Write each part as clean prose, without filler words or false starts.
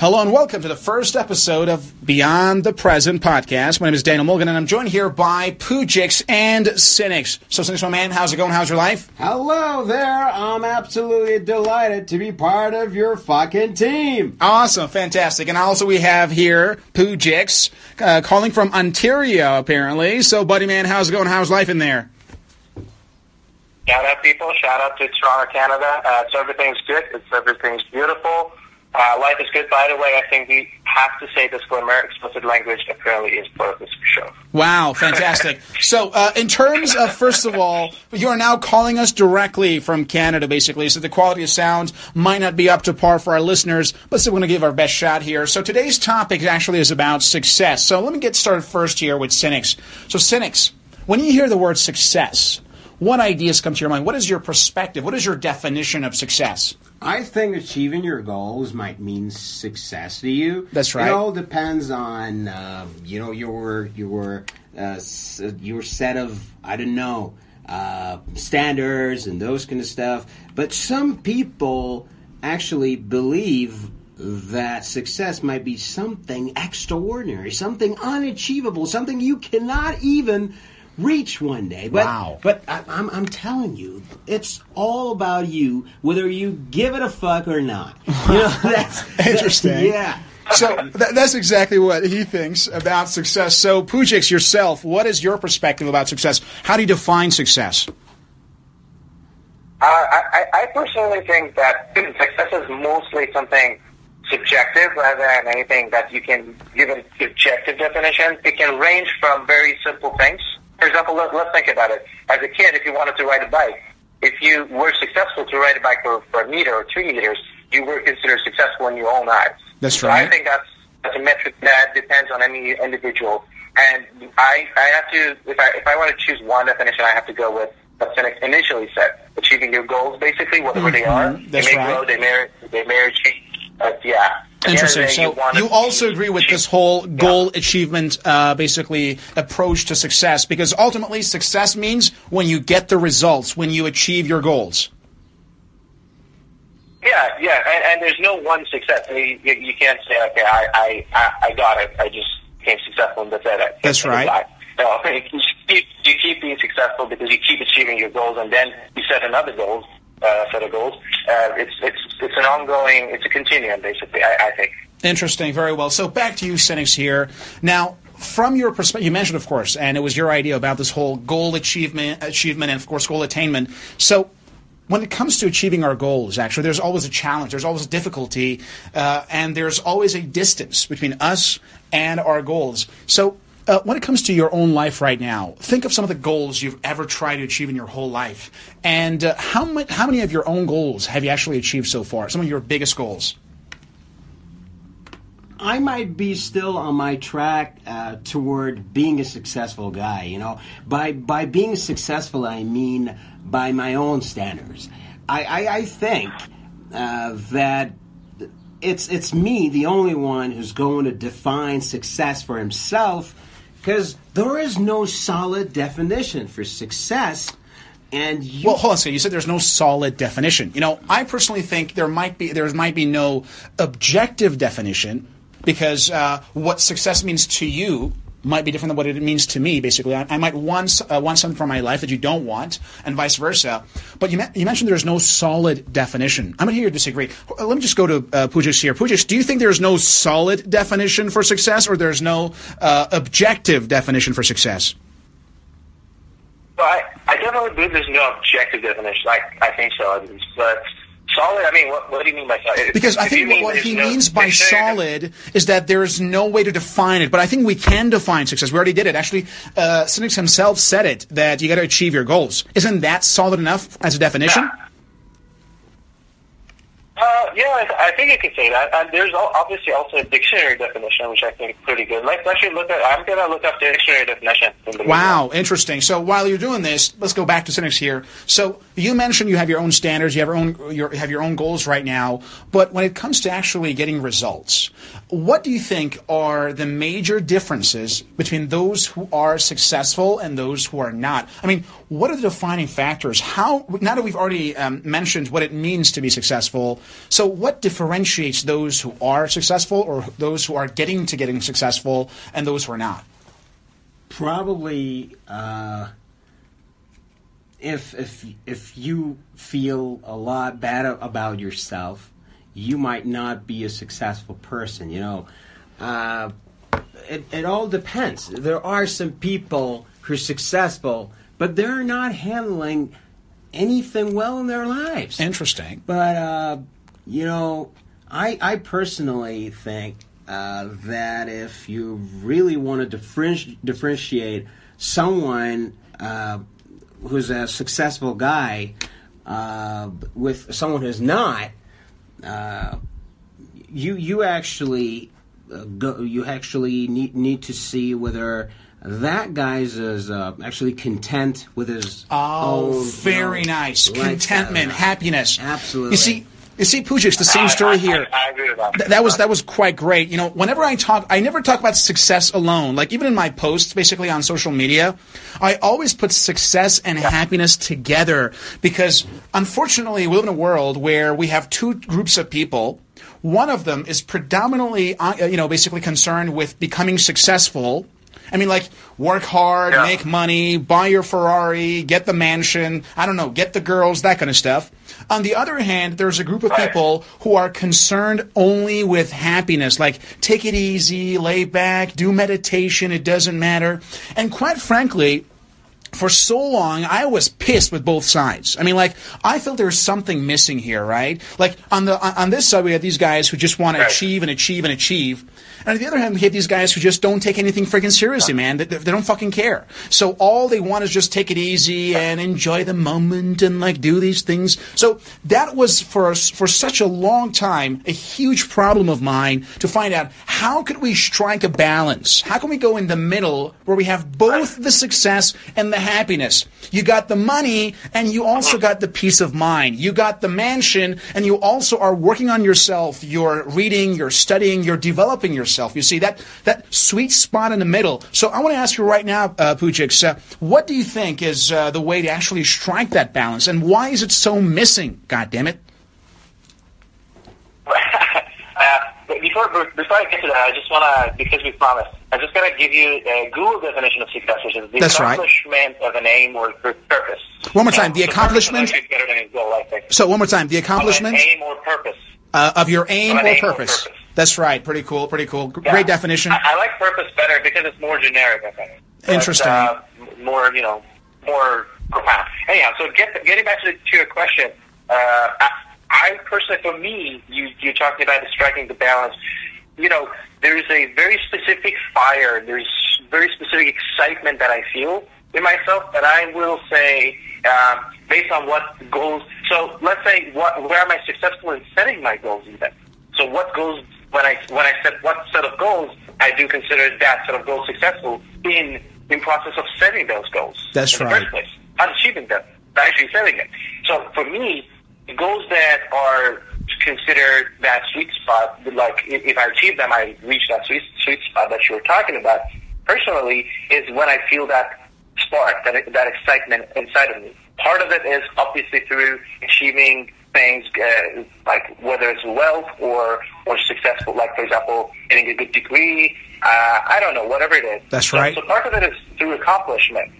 Hello and welcome to the first episode of Beyond the Present Podcast. My name is Daniel Mulgan, and I'm joined here by Poojix and Cynics. So, Cynics, my man, how's it going? How's your life? Hello there. I'm absolutely delighted to be part of your fucking team. Awesome. Fantastic. And also we have here Poojix, calling from Ontario, apparently. So, buddy, man, how's it going? How's life in there? Shout out, people. Shout out to Toronto, Canada. Everything's good. Everything's beautiful. Life is good, by the way. I think we have to say disclaimer, explicit language apparently is part of this show. Wow, fantastic. So, in terms of, first of all, you are now calling us directly from Canada, basically, so the quality of sound might not be up to par for our listeners, but still we're going to give our best shot here. So today's topic actually is about success. So let me get started first here with Cynics. So Cynics, when you hear the word success, what ideas come to your mind? What is your perspective? What is your definition of success? I think achieving your goals might mean success to you. That's right. It all depends on your set of standards and those kind of stuff. But some people actually believe that success might be something extraordinary, something unachievable, something you cannot even reach one day. But, wow. But I'm telling you, it's all about you, whether you give it a fuck or not. You know, that's interesting. Yeah. So that's exactly what he thinks about success. So Poojix, yourself, what is your perspective about success? How do you define success? I personally think that success is mostly something subjective rather than anything that you can give an objective definition. It can range from very simple things. For example, let's think about it. As a kid, if you wanted to ride a bike, if you were successful to ride a bike for 1 meter or 2 meters, you were considered successful in your own eyes. That's right. So I think that's a metric that depends on any individual. And I have to, if I want to choose one definition, I have to go with what Cynics initially said: achieving your goals, basically, whatever they are. That's they may grow, they may change. Yeah. Interesting. So you also agree with this whole goal achievement, basically, approach to success, because ultimately success means when you get the results, when you achieve your goals. Yeah, and there's no one success. I mean, you can't say, okay, I got it. I just became successful and that's it. That's right. No, you keep being successful because you keep achieving your goals, and then you set another goal. Set of goals. It's an ongoing, it's a continuum, basically, I think. Interesting. Very well. So back to you, Cynics, here. Now, from your perspective, you mentioned, of course, and it was your idea about this whole goal achievement and, of course, goal attainment. So when it comes to achieving our goals, actually, there's always a challenge. There's always a difficulty, and there's always a distance between us and our goals. So when it comes to your own life right now, think of some of the goals you've ever tried to achieve in your whole life. And how many of your own goals have you actually achieved so far? Some of your biggest goals? I might be still on my track toward being a successful guy, you know. By being successful, I mean by my own standards. I think that it's me, the only one, who's going to define success for himself, because there is no solid definition for success. And well, hold on a second. You said there's no solid definition. You know, I personally think there might be no objective definition, because what success means to you might be different than what it means to me. Basically, I might want something from my life that you don't want, and vice versa. But you mentioned there's no solid definition. I'm going to hear you disagree. Let me just go to Poojix here. Poojix, do you think there's no solid definition for success, or there's no objective definition for success? Well, I definitely believe there's no objective definition. I think so, at least. But solid, I mean, what do you mean by solid? Because I think what he means by solid is that there is no way to define it, but I think we can define success. We already did it. Actually, Cynics himself said it, that you got to achieve your goals. Isn't that solid enough as a definition? I think you could say that. And there's obviously also a dictionary definition, which I think is pretty good. Let's actually I'm going to look up the dictionary definition. Wow, interesting. So while you're doing this, let's go back to Cynics here. So you mentioned you have your own standards, you have your own goals right now, but when it comes to actually getting results, what do you think are the major differences between those who are successful and those who are not? I mean, what are the defining factors? Now that we've already mentioned what it means to be successful, So what differentiates those who are successful or those who are getting successful and those who are not? Probably if you feel a lot bad about yourself, you might not be a successful person, you know. It all depends. There are some people who are successful, but they're not handling anything well in their lives. Interesting. But, you know, I personally think that if you really want to differentiate someone who's a successful guy with someone who's not, you actually need to see whether that guy's is actually content with his own. Very nice. Contentment, happiness. Absolutely. You see, Poojix, the same story here. I agree with that. That was quite great. You know, whenever I never talk about success alone. Like, even in my posts, basically on social media, I always put success and happiness together because, unfortunately, we live in a world where we have two groups of people. One of them is predominantly, you know, basically concerned with becoming successful. I mean, like, work hard, make money, buy your Ferrari, get the mansion, I don't know, get the girls, that kind of stuff. On the other hand, there's a group of people who are concerned only with happiness, like take it easy, lay back, do meditation, it doesn't matter. And quite frankly, for so long, I was pissed with both sides. I mean, like, I felt there was something missing here, right? Like, on this side, we have these guys who just want to achieve and achieve and achieve. And on the other hand, we have these guys who just don't take anything freaking seriously, man. They don't fucking care. So all they want is just take it easy and enjoy the moment and, like, do these things. So that was, for us, for such a long time, a huge problem of mine to find out how could we strike a balance? How can we go in the middle where we have both the success and the happiness? You got the money and you also got the peace of mind. You got the mansion and you also are working on yourself. You're reading, you're studying, you're developing yourself. You see that sweet spot in the middle. So I want to ask you right now, Poojix, what do you think is the way to actually strike that balance, and why is it so missing? God damn it. Before I get to that, I just want to, because we promised, I'm just going to give you a Google definition of success, which is the accomplishment of an aim or purpose. One more time, the accomplishment. So one more time, the accomplishment. Of an aim or purpose. Of your aim, or, aim purpose. Or purpose. That's right. Pretty cool. Pretty cool. Yeah. Great definition. I like purpose better because it's more generic, I think. Interesting. More, you know, more profound. Anyhow, so getting back to your question, I personally, for me, you're talking about striking the balance. You know, there is a very specific fire, there's very specific excitement that I feel in myself, that I will say, based on what goals. So let's say, where am I successful in setting my goals in that? So what goals, when I set what set of goals, I do consider that set of goals successful in process of setting those goals. That's in right. The first place, not achieving them, but actually setting them. So for me, goals that are considered that sweet spot, like if I achieve them, I reach that sweet spot that you were talking about, personally, is when I feel that spark, that excitement inside of me. Part of it is obviously through achieving things, like whether it's wealth or successful, like, for example, getting a good degree, I don't know, whatever it is. That's right. So part of it is through accomplishment,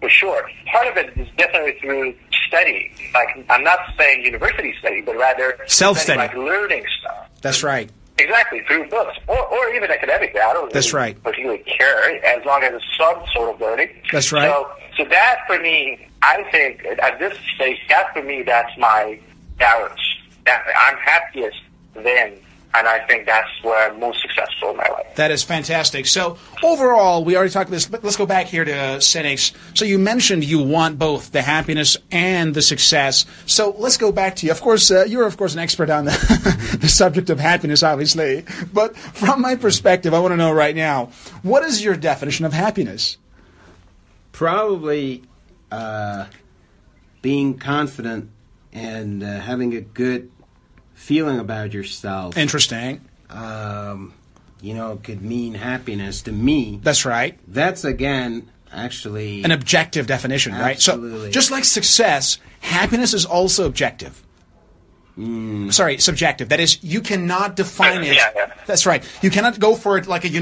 for sure. Part of it is definitely through study. Like, I'm not saying university study, but rather self-study, like learning stuff. That's right. Exactly, through books or even academically. I don't That's really right. particularly care, as long as it's some sort of learning. That's right. So that for me, I think at this stage, that for me, that's my balance. That I'm happiest then. And I think that's where I'm most successful in my life. That is fantastic. So overall, we already talked about this, but let's go back here to Cynics. So you mentioned you want both the happiness and the success. So let's go back to you. Of course, you're of course an expert on the subject of happiness, obviously. But from my perspective, I want to know right now, what is your definition of happiness? Probably being confident and having a good feeling about yourself. Interesting. You know, it could mean happiness to me. That's right. That's, again, actually an objective definition, absolutely. Right? So just like success, happiness is also objective. Sorry, subjective. That is, you cannot define it. Yeah. That's right. You cannot go for it like on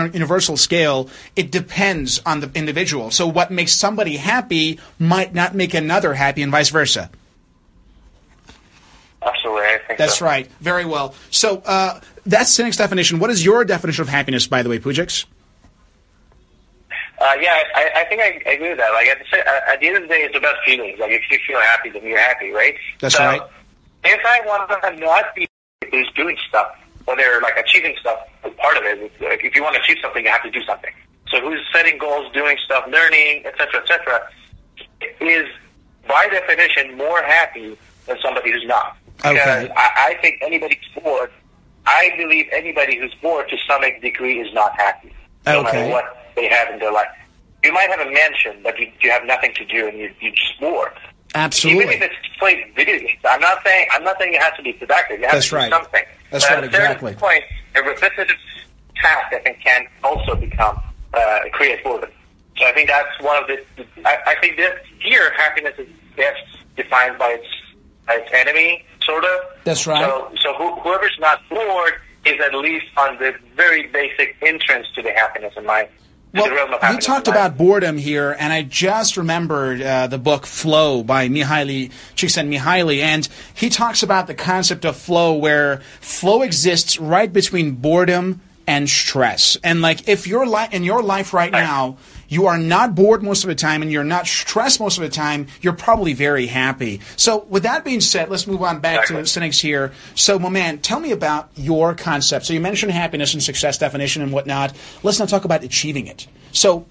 a universal scale. It depends on the individual. So what makes somebody happy might not make another happy, and vice versa. Absolutely, I think that's right. Very well. So that's Cynics' definition. What is your definition of happiness, by the way, Poojix? I think I agree with that. Like at the end of the day, it's about feelings. Like if you feel happy, then you're happy, right? That's right. If I want to not be who's doing stuff, whether like achieving stuff is part of it. If you want to achieve something, you have to do something. So who's setting goals, doing stuff, learning, etc., is by definition more happy than somebody who's not. Because I think anybody who's bored, I believe anybody who's bored to some degree is not happy. No matter what they have in their life. You might have a mansion, but you have nothing to do and you're just bored. Absolutely. Even if it's playing video games, I'm not saying it has to be productive. You have to do something. That's right. Exactly. At a certain point, a repetitive task I think can also become create boredom. So I think that's one of the. I think this here happiness is best defined by its enemy, sort of. That's right. So whoever's not bored is at least on the very basic entrance to the happiness in mind. Well, you talked about boredom here, and I just remembered the book Flow by Mihaly Csikszentmihalyi, and he talks about the concept of flow, where flow exists right between boredom and stress. And like if you're in your life right now, you are not bored most of the time and you're not stressed most of the time, you're probably very happy. So with that being said, let's move on back to Cynics here. So, my man, tell me about your concept. So you mentioned happiness and success definition and whatnot. Let's now talk about achieving it. So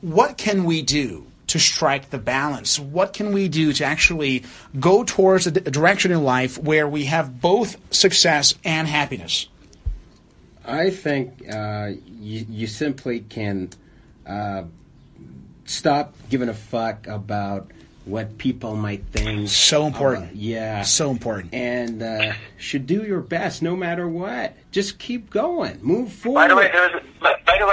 what can we do to strike the balance? What can we do to actually go towards a direction in life where we have both success and happiness? I think you simply can stop giving a fuck about what people might think. So important. So important. And should do your best no matter what. Just keep going. Move forward. By the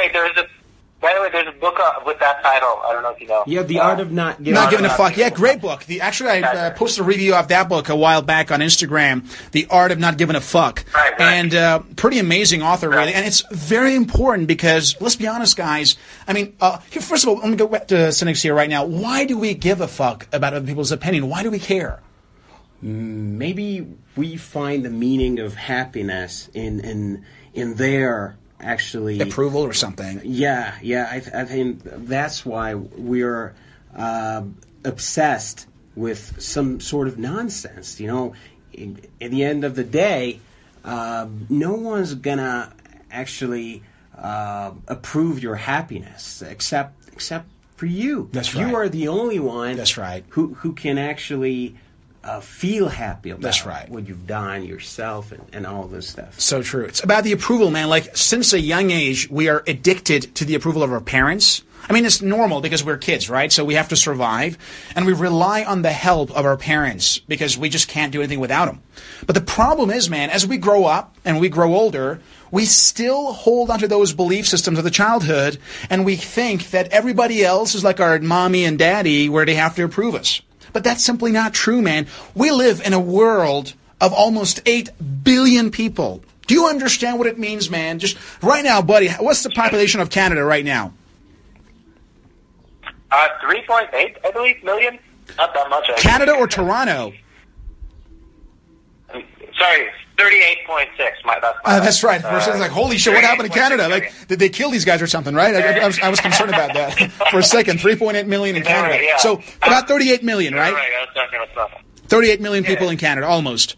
way, there's a book with that title. I don't know if you know. Yeah, The Art of Not Giving a Fuck. Yeah, great book. Actually, I posted a review of that book a while back on Instagram, The Art of Not Giving a Fuck. Right. And pretty amazing author, really. And it's very important because, let's be honest, guys, I mean, first of all, let me go back to Cynics here right now. Why do we give a fuck about other people's opinion? Why do we care? Maybe we find the meaning of happiness in their... actually approval or something. I think that's why we're obsessed with some sort of nonsense. At the end of the day, no one's gonna actually approve your happiness except for you. That's right. You are the only one who can actually feel happy about what you've done yourself and all this stuff. So true. It's about the approval, man. Like, since a young age, we are addicted to the approval of our parents. I mean, it's normal because we're kids, right? So we have to survive. And we rely on the help of our parents because we just can't do anything without them. But the problem is, man, as we grow up and we grow older, we still hold onto those belief systems of the childhood. And we think that everybody else is like our mommy and daddy where they have to approve us. But that's simply not true, man. We live in a world of almost 8 billion people. Do you understand what it means, man? Just right now, buddy, what's the population of Canada right now? 3.8, I believe, million. Not that much. Canada or Toronto? Sorry, 38.6. That's right. It's like, holy shit, what happened to Canada? Like, did they kill these guys or something, right? I was concerned about that for a second. 3.8 million in Canada. Right, yeah. So about 38 million, right? Right. That's 38 million people in Canada, almost.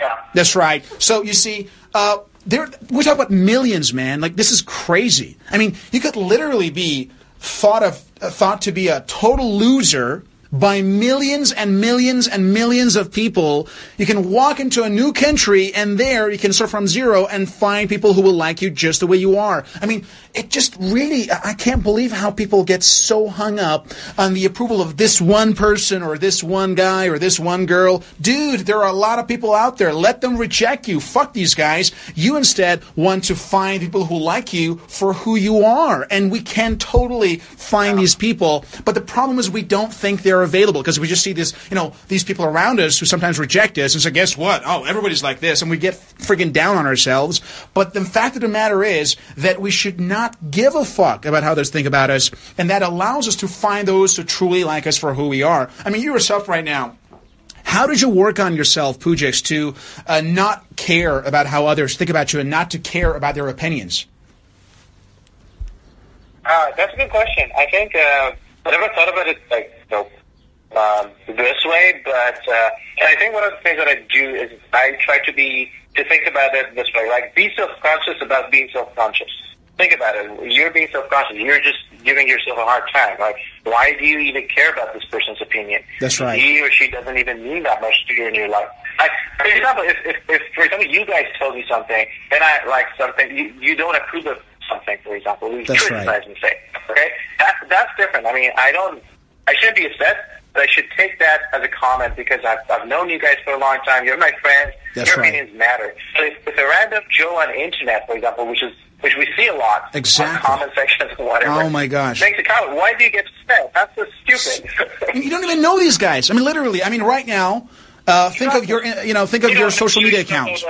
Yeah. That's right. So you see, we talk about millions, man. Like, this is crazy. I mean, you could literally be thought to be a total loser by millions and millions and millions of people. You can walk into a new country and there you can start from zero and find people who will like you just the way you are. I mean, it just really, I can't believe how people get so hung up on the approval of this one person or this one guy or this one girl. Dude, there are a lot of people out there. Let them reject you. Fuck these guys. You instead want to find people who like you for who you are. And we can totally find these people. But the problem is we don't think they're they're available, because we just see this, you know, these people around us who sometimes reject us and say, guess what? Oh, everybody's like this, and we get friggin' down on ourselves. But the fact of the matter is that we should not give a fuck about how others think about us, and that allows us to find those who truly like us for who we are. I mean, you yourself right now, how did you work on yourself, Poojix, to not care about how others think about you and not to care about their opinions? That's a good question. I think I never thought about it like this way, but I think one of the things that I do is I try to think about it this way, like be self-conscious about being self-conscious. Think about it. You're being self-conscious. You're just giving yourself a hard time. Like, why do you even care about this person's opinion? That's right. He or she doesn't even mean that much to you in your life. Like, for example, if for example you guys told me something and I like something, you don't approve of something, for example, we criticize and say, okay, that's different. I mean, I shouldn't be upset, but I should take that as a comment because I've known you guys for a long time. You're my friends. Your opinions matter. So if a random Joe on the internet, for example, which we see a lot on comment sections or whatever. Oh, my gosh. Makes a comment. Why do you get upset? That's so stupid. You don't even know these guys. I mean, literally. I mean, right now, think of your social media account.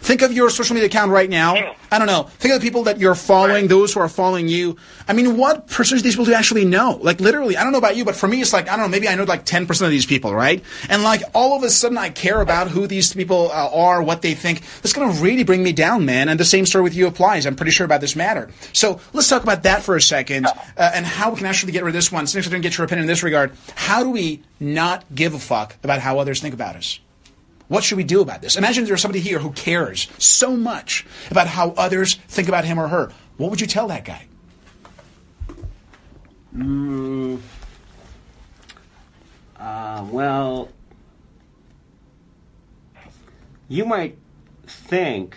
Think of your social media account right now. I don't know. Think of the people that you're following, those who are following you. I mean, what percentage of these people do you actually know? Like, literally, I don't know about you, but for me, it's like, I don't know, maybe I know like 10% of these people, right? And like, all of a sudden, I care about who these people are, what they think. That's going to really bring me down, man. And the same story with you applies. I'm pretty sure about this matter. So let's talk about that for a second and how we can actually get rid of this one. Since I didn't get your opinion in this regard, how do we not give a fuck about how others think about us? What should we do about this? Imagine there's somebody here who cares so much about how others think about him or her. What would you tell that guy? Well, you might think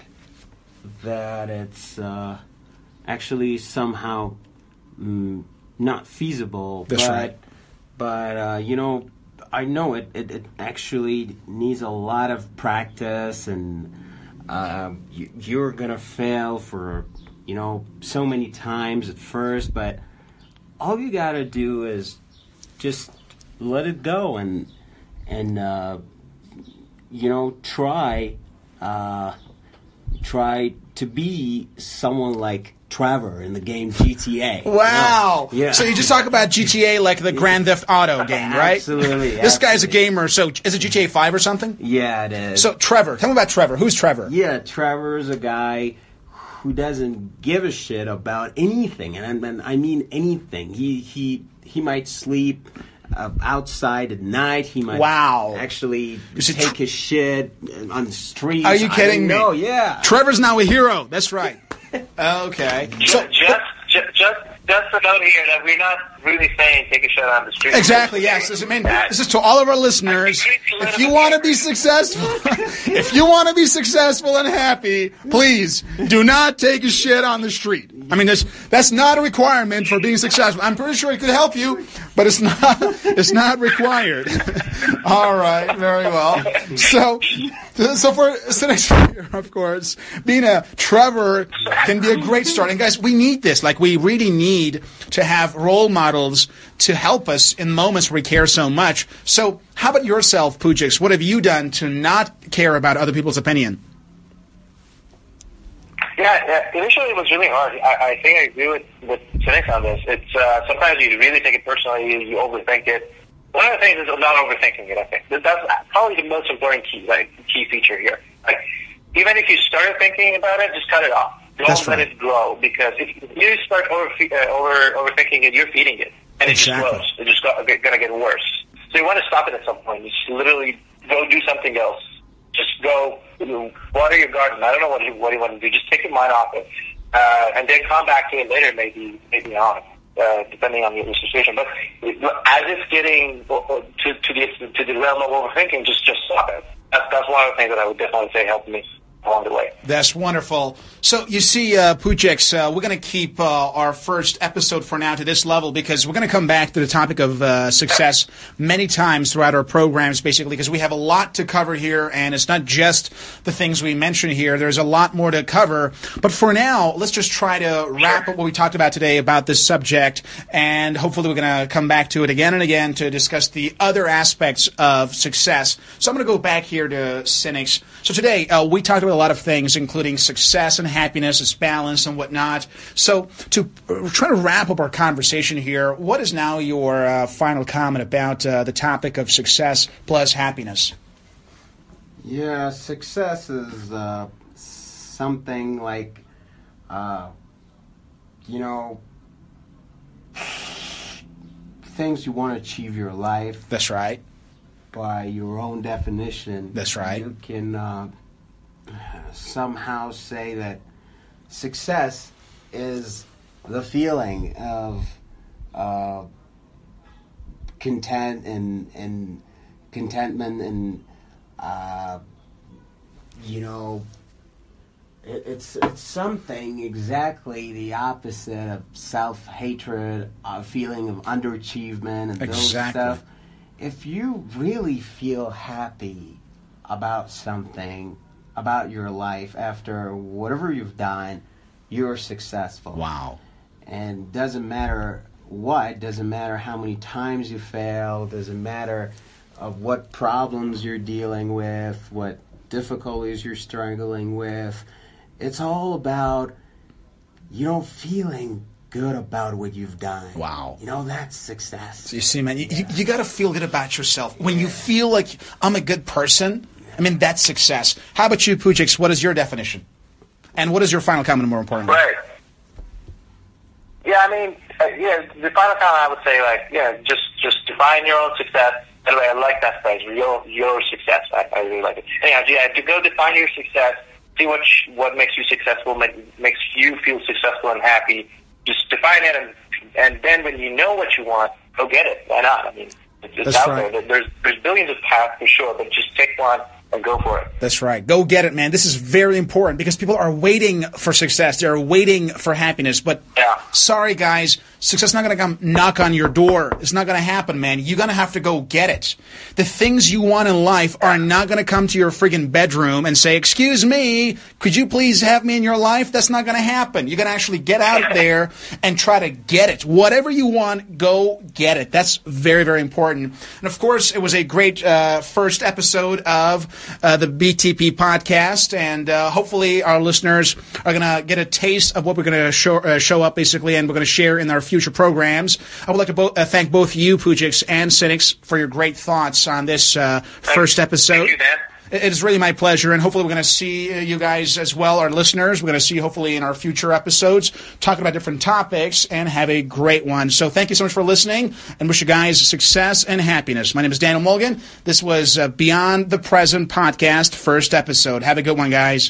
that it's actually somehow not feasible. That's right. But, you know, I know it actually needs a lot of practice, and you're going to fail for, you know, so many times at first, but all you got to do is just let it go and you know, try to be someone like Trevor in the game GTA. Wow. You know? Yeah. So you just talk about GTA like the Grand Theft Auto game, right? Absolutely. This guy's a gamer. So is it GTA 5 or something? Yeah, it is. So Trevor. Tell me about Trevor. Who's Trevor? Yeah, Trevor is a guy who doesn't give a shit about anything. And I mean anything. He might sleep outside at night. He might actually take his shit on the streets. Are you kidding me? No, yeah. Trevor's now a hero. That's right. Okay. Just a note here that we're not really saying take a shot on the street. Exactly, yes. I mean, this is to all of our listeners. If you want to be successful, if you want to be successful and happy, please do not take a shit on the street. I mean, that's not a requirement for being successful. I'm pretty sure it could help you, but it's not required. All right, very well. So for Cynics here, of course, being a Trevor can be a great start. And guys, we need this. Like, we really need to have role models to help us in moments where we care so much. So how about yourself, Poojix? What have you done to not care about other people's opinion? Yeah, initially it was really hard. I think I agree with Cynics on this. It's sometimes you really take it personally, you overthink it. One of the things is not overthinking it, I think. That's probably the most important key feature here. Like, even if you started thinking about it, just cut it off. Don't let it grow, because if you start overthinking it, you're feeding it. And it just grows. It's just going to get worse. So you want to stop it at some point. Just literally go do something else. Just go water your garden. I don't know what you want to do. Just take your mind off it. And then come back to it later, maybe not. Depending on your situation, but as it's getting to the realm of overthinking, just stop it. That's one of the things that I would definitely say helped me along the way. That's wonderful. So you see, Poojix, we're going to keep our first episode for now to this level because we're going to come back to the topic of success many times throughout our programs, basically, because we have a lot to cover here, and it's not just the things we mentioned here. There's a lot more to cover. But for now, let's just try to wrap up what we talked about today about this subject, and hopefully we're going to come back to it again and again to discuss the other aspects of success. So I'm going to go back here to Cynics. So today, we talked about a lot of things, including success and happiness, its balance and whatnot. So to try to wrap up our conversation here, what is now your final comment about the topic of success plus happiness? Yeah, success is something like, you know, things you want to achieve your life. That's right. By your own definition. That's right. You can somehow say that success is the feeling of content and contentment and you know, it's something exactly the opposite of self-hatred, a feeling of underachievement and exactly. Those stuff. If you really feel happy about something, about your life, after whatever you've done, you're successful. Wow. And doesn't matter what, doesn't matter how many times you fail, doesn't matter of what problems you're dealing with, what difficulties you're struggling with. It's all about, you know, feeling good about what you've done. Wow. You know, that's success. So you see, man, you got to feel good about yourself. When you feel like I'm a good person, I mean, that's success. How about you, Poojix? What is your definition? And what is your final comment, more importantly? Right. Yeah, I mean, the final comment I would say, like, just define your own success. By the way, I like that phrase, your success. I really like it. Anyhow, to go define your success, see what makes you successful, makes you feel successful and happy. Just define it, and then when you know what you want, go get it. Why not? I mean, it's out there. There's billions of paths for sure, but just take one and go for it. That's right. Go get it, man. This is very important because people are waiting for success. They're waiting for happiness. But sorry, guys, success is not going to come knock on your door. It's not going to happen, man. You're going to have to go get it. The things you want in life are not going to come to your friggin' bedroom and say, excuse me, could you please have me in your life? That's not going to happen. You're going to actually get out there and try to get it. Whatever you want, go get it. That's very, very important. And, of course, it was a great first episode of the BTP podcast, and hopefully our listeners are going to get a taste of what we're going to show up, basically, and we're going to share in our future programs. I would like to thank both you, Poojix, and Cynics, for your great thoughts on this first episode. Thank you, Dan. It is really my pleasure, and hopefully we're going to see you guys as well, our listeners. We're going to see you hopefully in our future episodes talking about different topics, and have a great one. So thank you so much for listening, and wish you guys success and happiness. My name is Daniel Mulgan. This was Beyond the Present Podcast, first episode. Have a good one, guys.